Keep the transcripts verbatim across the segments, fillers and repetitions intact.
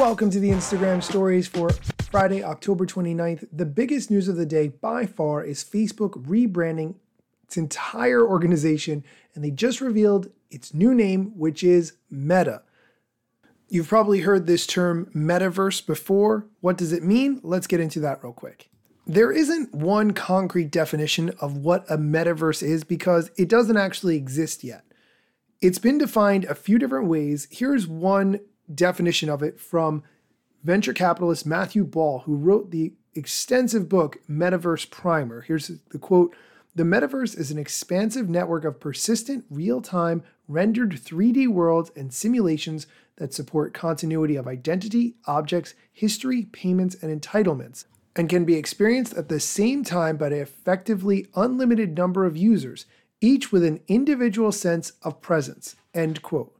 Welcome to the Instagram Stories for Friday, October twenty-ninth. The biggest news of the day by far is Facebook rebranding its entire organization, and they just revealed its new name, which is Meta. You've probably heard this term metaverse before. What does it mean? Let's get into that real quick. There isn't one concrete definition of what a metaverse is because it doesn't actually exist yet. It's been defined a few different ways. Here's one definition of it from venture capitalist Matthew Ball, who wrote the extensive book Metaverse Primer. Here's the quote: "The metaverse is an expansive network of persistent, real-time, rendered three D worlds and simulations that support continuity of identity, objects, history, payments, and entitlements, and can be experienced at the same time by an effectively unlimited number of users, each with an individual sense of presence." End quote.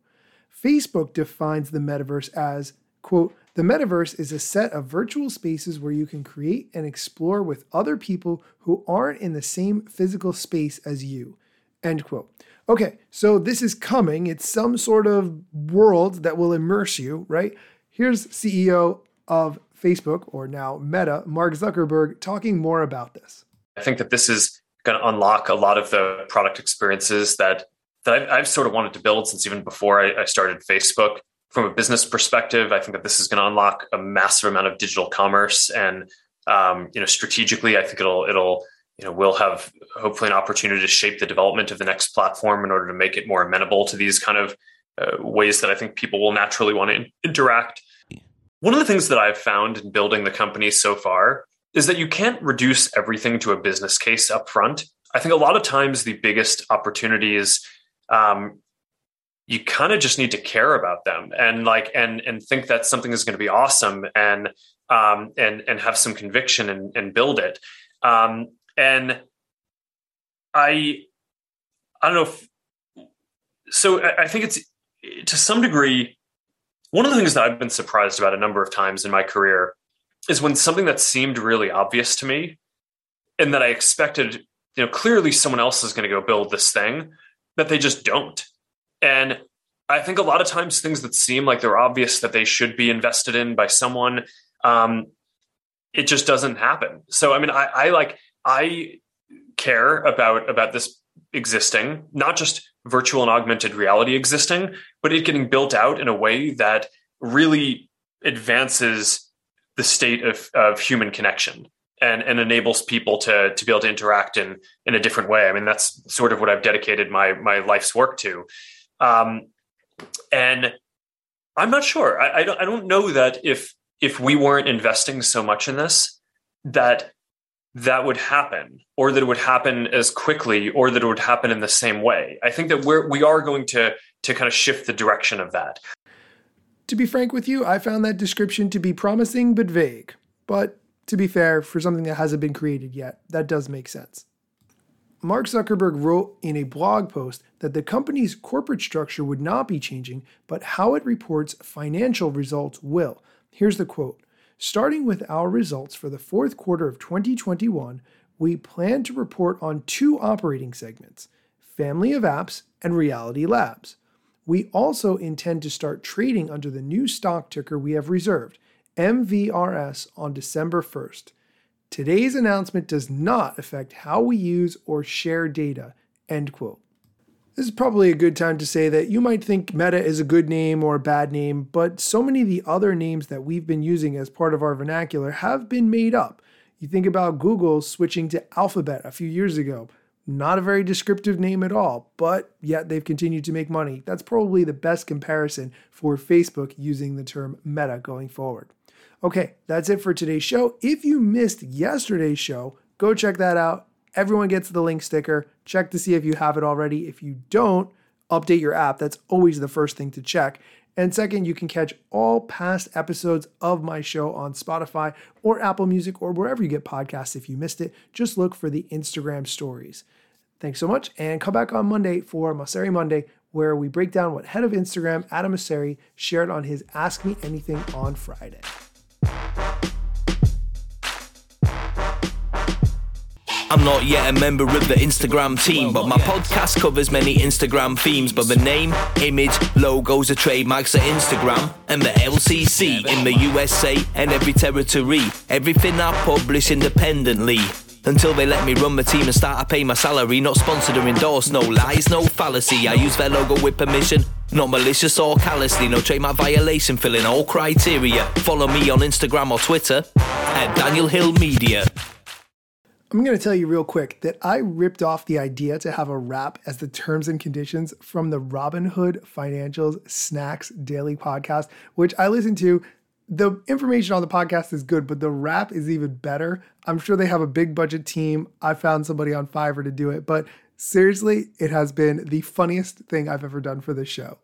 Facebook defines the metaverse as, quote, "The metaverse is a set of virtual spaces where you can create and explore with other people who aren't in the same physical space as you." End quote. Okay, so this is coming. It's some sort of world that will immerse you, right? Here's C E O of Facebook, or now Meta, Mark Zuckerberg, talking more about this. I think that this is going to unlock a lot of the product experiences that, that I've, I've sort of wanted to build since even before I, I started Facebook. From a business perspective, I think that this is going to unlock a massive amount of digital commerce, and um, you know, strategically, I think it'll it'll you know we'll have hopefully an opportunity to shape the development of the next platform in order to make it more amenable to these kind of uh, ways that I think people will naturally want to in- interact. One of the things that I've found in building the company so far is that you can't reduce everything to a business case up front. I think a lot of times the biggest opportunities, Um, you kind of just need to care about them and like, and, and think that something is going to be awesome and, um, and, and have some conviction and, and build it. Um, and I, I don't know. If, so I think it's to some degree, one of the things that I've been surprised about a number of times in my career is when something that seemed really obvious to me and that I expected, you know, clearly someone else is going to go build this thing, that they just don't. And I think a lot of times things that seem like they're obvious that they should be invested in by someone, um, it just doesn't happen. So, I mean, I, I like, I care about, about this existing, not just virtual and augmented reality existing, but it getting built out in a way that really advances the state of, of human connection and, and enables people to, to be able to interact in, in a different way. I mean, that's sort of what I've dedicated my, my life's work to. Um, and I'm not sure. I, I don't, I don't know that if, if we weren't investing so much in this, that that would happen, or that it would happen as quickly, or that it would happen in the same way. I think that we're, we are going to, to kind of shift the direction of that. To be frank with you, I found that description to be promising, but vague, but to be fair, for something that hasn't been created yet, that does make sense. Mark Zuckerberg wrote in a blog post that the company's corporate structure would not be changing, but how it reports financial results will. Here's the quote: "Starting with our results for the fourth quarter of twenty twenty-one, we plan to report on two operating segments, Family of Apps and Reality Labs. We also intend to start trading under the new stock ticker we have reserved, M V R S, on December first. Today's announcement does not affect how we use or share data." End quote. This is probably a good time to say that you might think Meta is a good name or a bad name, but so many of the other names that we've been using as part of our vernacular have been made up. You think about Google switching to Alphabet a few years ago. Not a very descriptive name at all, but yet they've continued to make money. That's probably the best comparison for Facebook using the term Meta going forward. Okay, that's it for today's show. If you missed yesterday's show, go check that out. Everyone gets the link sticker. Check to see if you have it already. If you don't, update your app. That's always the first thing to check. And second, you can catch all past episodes of my show on Spotify or Apple Music or wherever you get podcasts. If you missed it, just look for the Instagram Stories. Thanks so much, and come back on Monday for Mosseri Monday, where we break down what head of Instagram, Adam Mosseri, shared on his Ask Me Anything on Friday. I'm I'm not yet a member of the Instagram team, but my podcast covers many Instagram themes. But the name, image, logos are trademarks at Instagram and the L C C in the U S A and every territory. Everything I publish independently. Until they let me run my team and start to pay my salary. Not sponsored or endorsed, no lies, no fallacy. I use their logo with permission, not malicious or callously. No trademark violation, filling all criteria. Follow me on Instagram or Twitter at Daniel Hill Media. I'm going to tell you real quick that I ripped off the idea to have a wrap as the terms and conditions from the Robin Hood Financials Snacks Daily podcast, which I listen to. The information on the podcast is good, but the wrap is even better. I'm sure they have a big budget team. I found somebody on Fiverr to do it, but seriously, it has been the funniest thing I've ever done for this show.